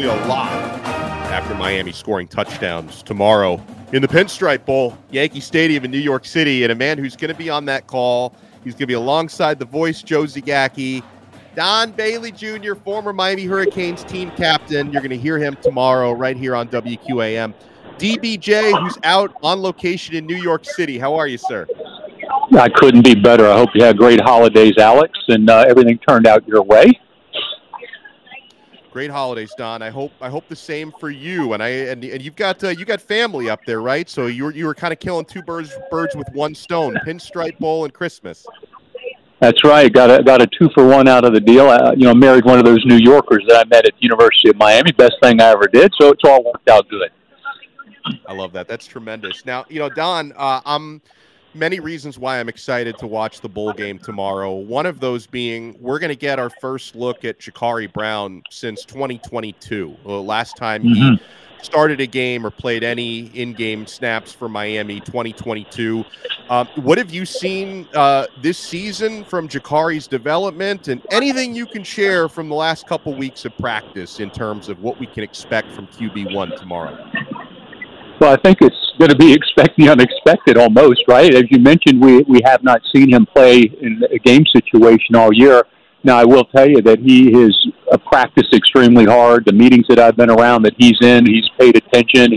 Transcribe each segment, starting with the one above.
A lot after Miami scoring touchdowns tomorrow in the Pinstripe Bowl, Yankee Stadium in New York City, and a man who's going to be on that call. He's going to be alongside the voice, Joe Zigaki, Don Bailey Jr., former Miami Hurricanes team captain. You're going to hear him tomorrow right here on WQAM. DBJ, who's out on location in New York City. How are you, sir? I couldn't be better. I hope you had great holidays, Alex, and everything turned out your way. Great holidays, Don. I hope the same for you. And you've got family up there, right? So you were kind of killing two birds with one stone: Pinstripe Bowl and Christmas. That's right. Got a 2-for-1 out of the deal. Married one of those New Yorkers that I met at the University of Miami. Best thing I ever did. So it's all worked out good. I love that. That's tremendous. Now, Don, many reasons why I'm excited to watch the bowl game tomorrow. One of those being we're going to get our first look at Jakari Brown since 2022. Last time he started a game or played any in-game snaps for Miami, 2022. What have you seen this season from Jakari's development, and anything you can share from the last couple weeks of practice in terms of what we can expect from QB1 tomorrow? Well, I think it's going to be expect the unexpected almost, right? As you mentioned, we have not seen him play in a game situation all year. Now, I will tell you that he has practiced extremely hard. The meetings that I've been around that he's in, he's paid attention.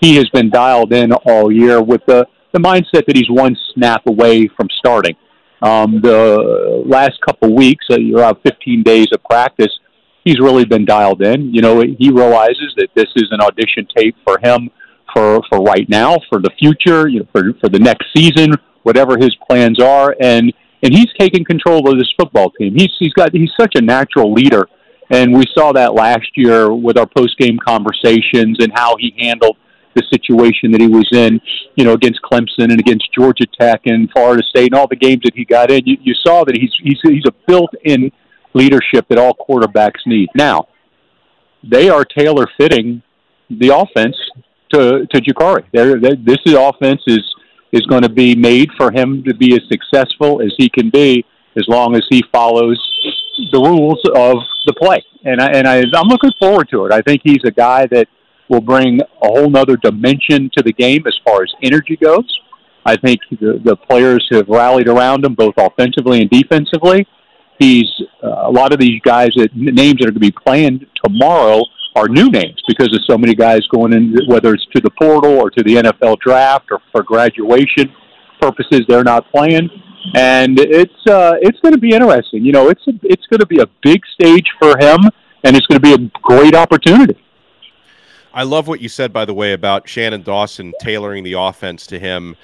He has been dialed in all year with the mindset that he's one snap away from starting. The last couple weeks, around 15 days of practice, he's really been dialed in. He realizes that this is an audition tape for him. For right now, for the future, for the next season, whatever his plans are, and he's taking control of this football team. He's such a natural leader, and we saw that last year with our post game conversations and how he handled the situation that he was in, against Clemson and against Georgia Tech and Florida State and all the games that he got in. You saw that he's a built in leadership that all quarterbacks need. Now, they are tailor fitting the offense to Jakari. This offense is going to be made for him to be as successful as he can be, as long as he follows the rules of the play. And I'm looking forward to it. I think he's a guy that will bring a whole nother dimension to the game as far as energy goes. I think the players have rallied around him both offensively and defensively. He's a lot of these guys names that are going to be playing tomorrow are new names because of so many guys going in, whether it's to the portal or to the NFL draft or for graduation purposes, they're not playing. And it's going to be interesting. It's going to be a big stage for him, and it's going to be a great opportunity. I love what you said, by the way, about Shannon Dawson tailoring the offense to him.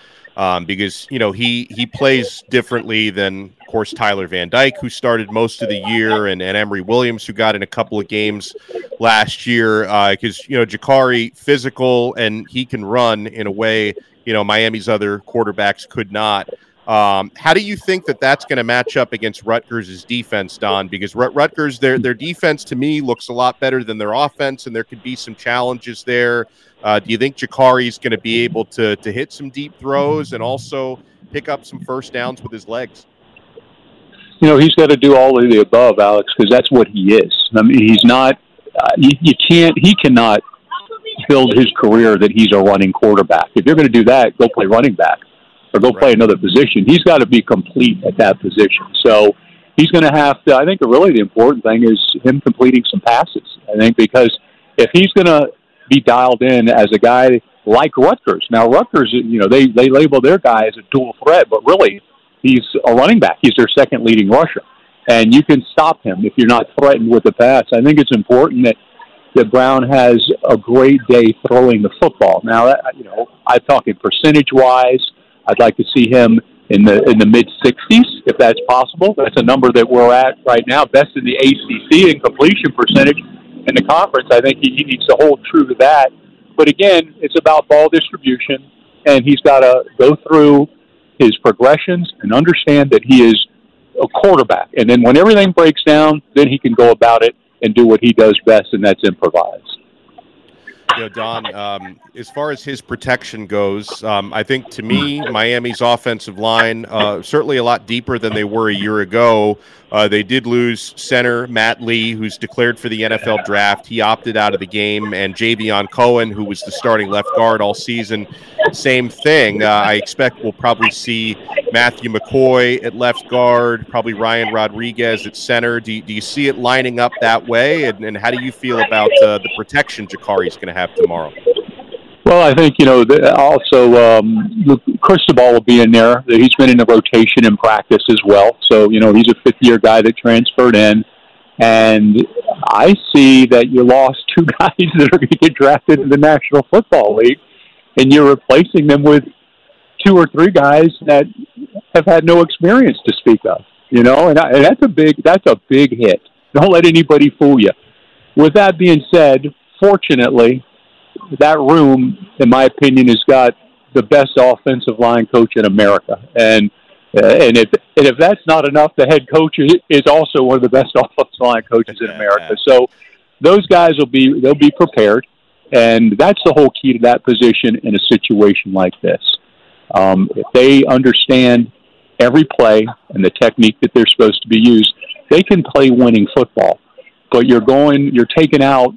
Because, he plays differently than, of course, Tyler Van Dyke, who started most of the year, and Emery Williams, who got in a couple of games last year. Because, Jakari, physical, and he can run in a way, Miami's other quarterbacks could not. How do you think that that's going to match up against Rutgers' defense, Don? Because Rutgers, their defense to me looks a lot better than their offense, and there could be some challenges there. Do you think Jakari's going to be able to hit some deep throws and also pick up some first downs with his legs? You know, he's got to do all of the above, Alex, because that's what he is. I mean, he's not he cannot build his career that he's a running quarterback. If you're going to do that, go play running back. Or go play another position. He's got to be complete at that position. So he's going to have to, I think really the important thing is him completing some passes. I think because if he's going to be dialed in as a guy like Rutgers. Now Rutgers, you know, they label their guy as a dual threat, but really he's a running back. He's their second leading rusher. And you can stop him if you're not threatened with the pass. I think it's important that Brown has a great day throwing the football. Now, you know, I'm talking percentage-wise. I'd like to see him in the mid-60s, if that's possible. That's a number that we're at right now, best in the ACC in completion percentage in the conference. I think he needs to hold true to that. But again, it's about ball distribution, and he's got to go through his progressions and understand that he is a quarterback. And then when everything breaks down, then he can go about it and do what he does best, and that's improvise. You know, Don, as far as his protection goes, I think to me, Miami's offensive line certainly a lot deeper than they were a year ago. They did lose center Matt Lee, who's declared for the NFL draft. He opted out of the game, and J.B. Cohen, who was the starting left guard all season, same thing. I expect we'll probably see Matthew McCoy at left guard, probably Ryan Rodriguez at center. Do you see it lining up that way, and how do you feel about the protection Jakari's going to have tomorrow? Well, I think, you know, also Cristobal will be in there. He's been in the rotation in practice as well. So, you know, he's a fifth-year guy that transferred in. And I see that you lost two guys that are going to get drafted in the National Football League, and you're replacing them with two or three guys that have had no experience to speak of, you know. And that's a big hit. Don't let anybody fool you. With that being said, fortunately, that room, in my opinion, has got the best offensive line coach in America. And if that's not enough, the head coach is also one of the best offensive line coaches in America. So those guys they'll be prepared, and that's the whole key to that position in a situation like this. If they understand every play and the technique that they're supposed to be used, they can play winning football. But you're taking out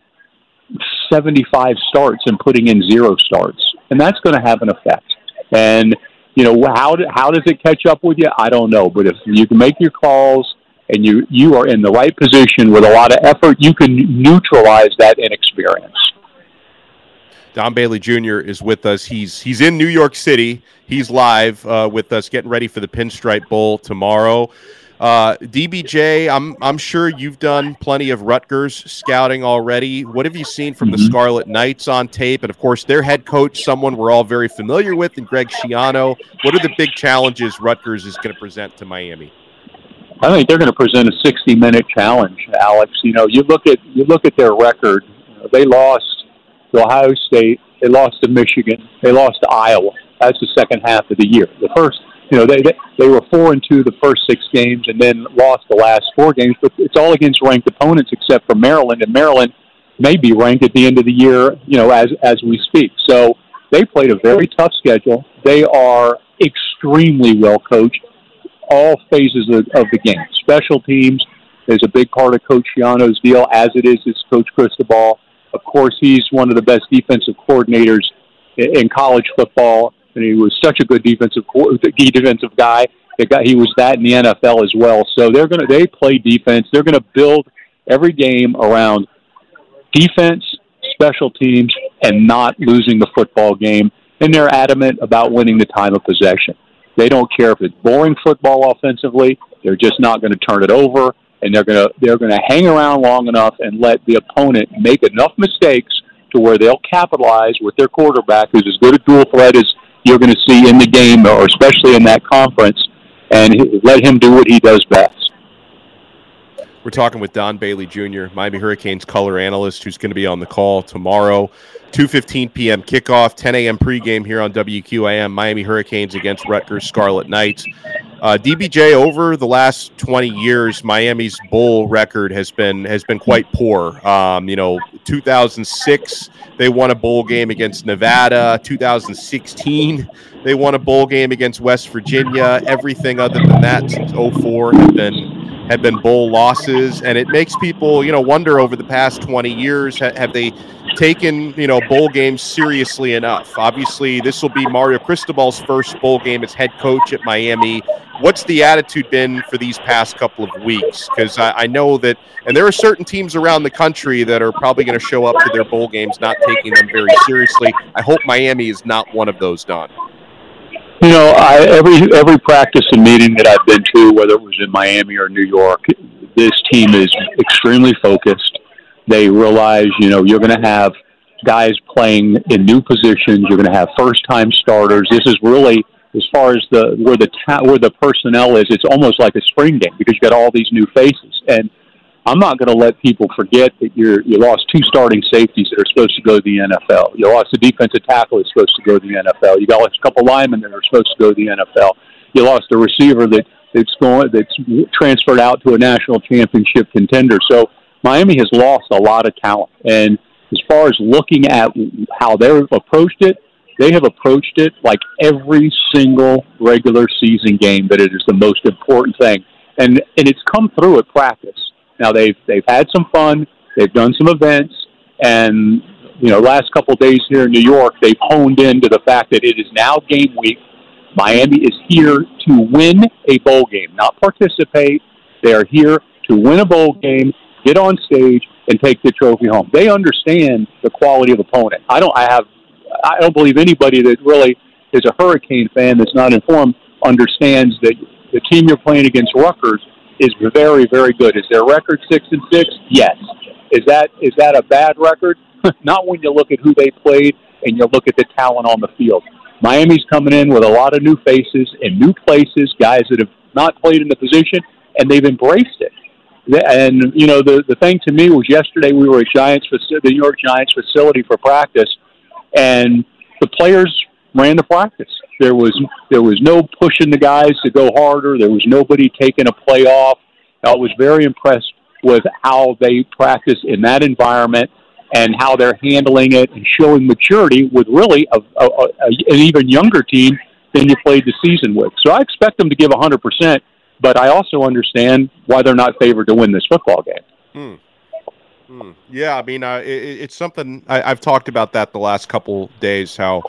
75 starts and putting in 0 starts, and that's going to have an effect. And you know, how does it catch up with you? I don't know, but if you can make your calls and you are in the right position with a lot of effort, you can neutralize that inexperience. Don Bailey Jr. is with us. He's in New York City. He's live with us, getting ready for the Pinstripe Bowl tomorrow. DBJ, I'm sure you've done plenty of Rutgers scouting already. What have you seen from the Scarlet Knights on tape? And, of course, their head coach, someone we're all very familiar with, and Greg Schiano. What are the big challenges Rutgers is going to present to Miami? I think they're going to present a 60-minute challenge, Alex. You know, you look at their record. They lost to Ohio State. They lost to Michigan. They lost to Iowa. That's the second half of the year. The first, you know, they were 4-2 the first 6 games and then lost the last 4 games, but it's all against ranked opponents except for Maryland, and Maryland may be ranked at the end of the year, you know, as we speak. So they played a very tough schedule. They are extremely well coached, all phases of the game. Special teams is a big part of Coach Schiano's deal, as it is his Coach Cristobal. Of course, he's one of the best defensive coordinators in college football. And he was such a good defensive guy. He was that in the NFL as well. So they play defense. They're going to build every game around defense, special teams, and not losing the football game. And they're adamant about winning the time of possession. They don't care if it's boring football offensively. They're just not going to turn it over, and they're going to hang around long enough and let the opponent make enough mistakes to where they'll capitalize with their quarterback, who's as good a dual threat as you're going to see in the game, or especially in that conference, and let him do what he does best. We're talking with Don Bailey Jr., Miami Hurricanes color analyst, who's going to be on the call tomorrow, 2:15 p.m. kickoff, 10 a.m. pregame here on WQAM, Miami Hurricanes against Rutgers Scarlet Knights. DBJ, over the last 20 years, Miami's bowl record has been quite poor. 2006, they won a bowl game against Nevada. 2016, they won a bowl game against West Virginia. Everything other than that since 2004 had been bowl losses, and it makes people, wonder over the past 20 years, have they taken, bowl games seriously enough? Obviously, this will be Mario Cristobal's first bowl game as head coach at Miami. What's the attitude been for these past couple of weeks? Because I know that, and there are certain teams around the country that are probably going to show up to their bowl games not taking them very seriously. I hope Miami is not one of those, Don. Every practice and meeting that I've been to, whether it was in Miami or New York, this team is extremely focused. They realize, you're going to have guys playing in new positions. You're going to have first-time starters. This is really, as far as where the personnel is, it's almost like a spring game because you've got all these new faces. And I'm not going to let people forget that you lost two starting safeties that are supposed to go to the NFL. You lost a defensive tackle that's supposed to go to the NFL. You got a couple linemen that are supposed to go to the NFL. You lost a receiver that's transferred out to a national championship contender. So Miami has lost a lot of talent. And as far as looking at how they've approached it, they have approached it like every single regular season game, that it is the most important thing. And it's come through at practice. Now, they've had some fun, they've done some events, and, last couple of days here in New York, they've honed in to the fact that it is now game week. Miami is here to win a bowl game, not participate. They are here to win a bowl game, get on stage, and take the trophy home. They understand the quality of opponent. I don't believe anybody that really is a Hurricane fan that's not informed understands that the team you're playing against, Rutgers, is very, very good. Is their record 6-6? Yes. Is that a bad record? Not when you look at who they played and you look at the talent on the field. Miami's coming in with a lot of new faces and new places, guys that have not played in the position, and they've embraced it. And, the thing to me was yesterday we were at the New York Giants facility for practice, and the players ran the practice. There was no pushing the guys to go harder. There was nobody taking a play off. I was very impressed with how they practice in that environment and how they're handling it and showing maturity with really an even younger team than you played the season with. So I expect them to give 100%, but I also understand why they're not favored to win this football game. Yeah, it's something I've talked about that the last couple days, how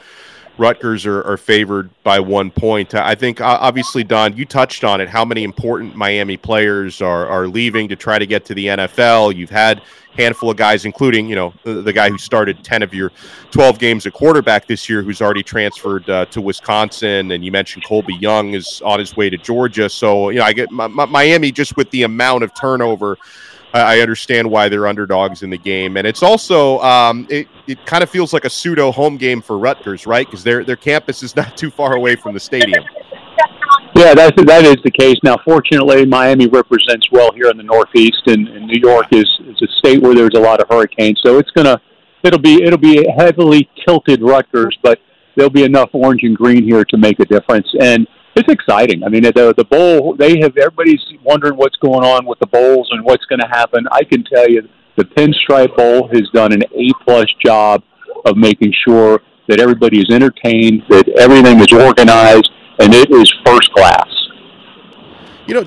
Rutgers are favored by 1 point. I think, obviously, Don, you touched on it, how many important Miami players are leaving to try to get to the NFL. You've had a handful of guys, including, the guy who started 10 of your 12 games at quarterback this year, who's already transferred to Wisconsin. And you mentioned Colby Young is on his way to Georgia. So, I get Miami just with the amount of turnover. I understand why they're underdogs in the game, and it's also it kind of feels like a pseudo home game for Rutgers, right? Because their campus is not too far away from the stadium. Yeah, that is the case. Now, fortunately, Miami represents well here in the Northeast, and New York is a state where there's a lot of hurricanes, so it'll be heavily tilted Rutgers, but there'll be enough orange and green here to make a difference, and it's exciting. The bowl, everybody's wondering what's going on with the bowls and what's going to happen. I can tell you the Pinstripe Bowl has done an A-plus job of making sure that everybody is entertained, that everything is organized, and it is first class.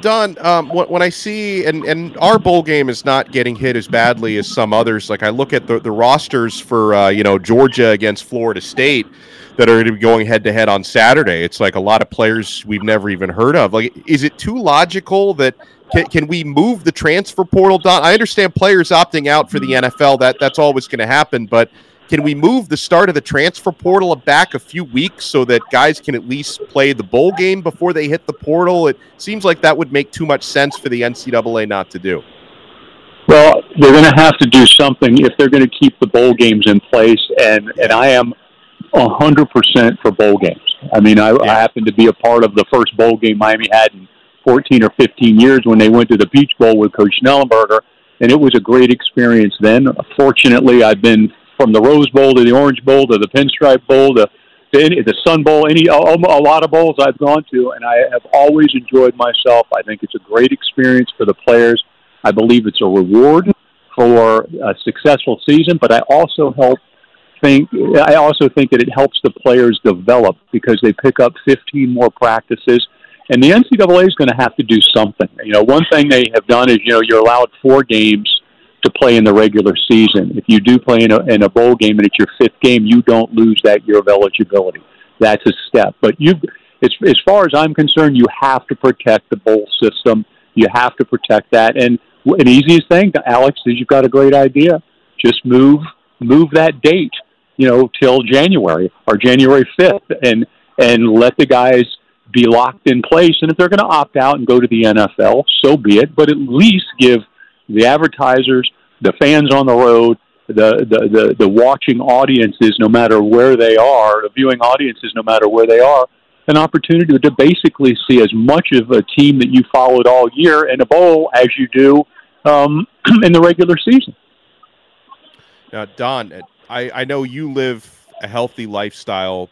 Don, when I see, and our bowl game is not getting hit as badly as some others, like I look at the rosters for, Georgia against Florida State, that are going to be going head-to-head on Saturday. It's like a lot of players we've never even heard of. Like, is it too logical that can we move the transfer portal, Don? I understand players opting out for the NFL. That's always going to happen. But can we move the start of the transfer portal back a few weeks so that guys can at least play the bowl game before they hit the portal? It seems like that would make too much sense for the NCAA not to do. Well, they're going to have to do something if they're going to keep the bowl games in place. And I am 100% for bowl games. I happen to be a part of the first bowl game Miami had in 14 or 15 years when they went to the Peach Bowl with Coach Schnellenberger, and it was a great experience then. Fortunately, I've been from the Rose Bowl to the Orange Bowl to the Pinstripe Bowl to the Sun Bowl, a lot of bowls I've gone to, and I have always enjoyed myself. I think it's a great experience for the players. I believe it's a reward for a successful season, but I also think that it helps the players develop because they pick up 15 more practices, and the NCAA is going to have to do something. You know, one thing they have done is, you know, you're allowed 4 games to play in the regular season. If you do play in a bowl game and it's your 5th game, you don't lose that year of eligibility. That's a step. But as far as I'm concerned, you have to protect the bowl system. You have to protect that. And an easiest thing, Alex, is you've got a great idea. Just move that date, you know, till January or January 5th, and let the guys be locked in place. And if they're going to opt out and go to the NFL, so be it. But at least give the advertisers, the fans on the road, the watching audiences, no matter where they are, the viewing audiences, no matter where they are, an opportunity to basically see as much of a team that you followed all year in a bowl as you do in the regular season. Now, Don, I know you live a healthy lifestyle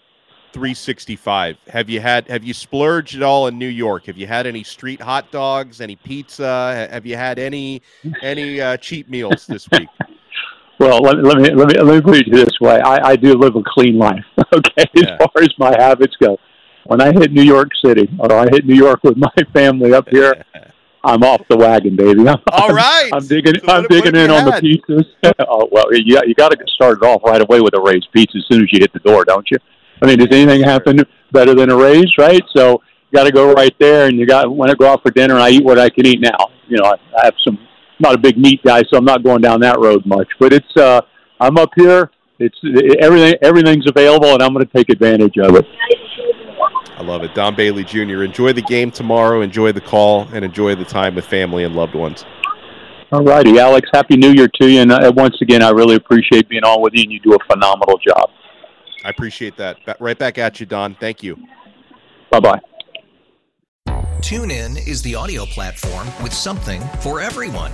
365. Have you splurged at all in New York? Have you had any street hot dogs, any pizza? Have you had any cheap meals this week? Well, let me put it this way. I do live a clean life, okay, as far as my habits go. When I hit New York City, or I hit New York with my family up here, I'm off the wagon, baby. All right. I'm digging in on the pizzas. Oh, well, you got to start it off right away with a raised pizza as soon as you hit the door, don't you? I mean, does anything happen better than a raise, right? So you got to go right there, and when I go out for dinner, I eat what I can eat now. You know, I have not a big meat guy, so I'm not going down that road much. But I'm up here. Everything's available, and I'm going to take advantage of it. I love it. Don Bailey Jr., enjoy the game tomorrow, enjoy the call, and enjoy the time with family and loved ones. All righty, Alex. Happy New Year to you. And once again, I really appreciate being on with you, and you do a phenomenal job. I appreciate that. Right back at you, Don. Thank you. Bye-bye. TuneIn is the audio platform with something for everyone.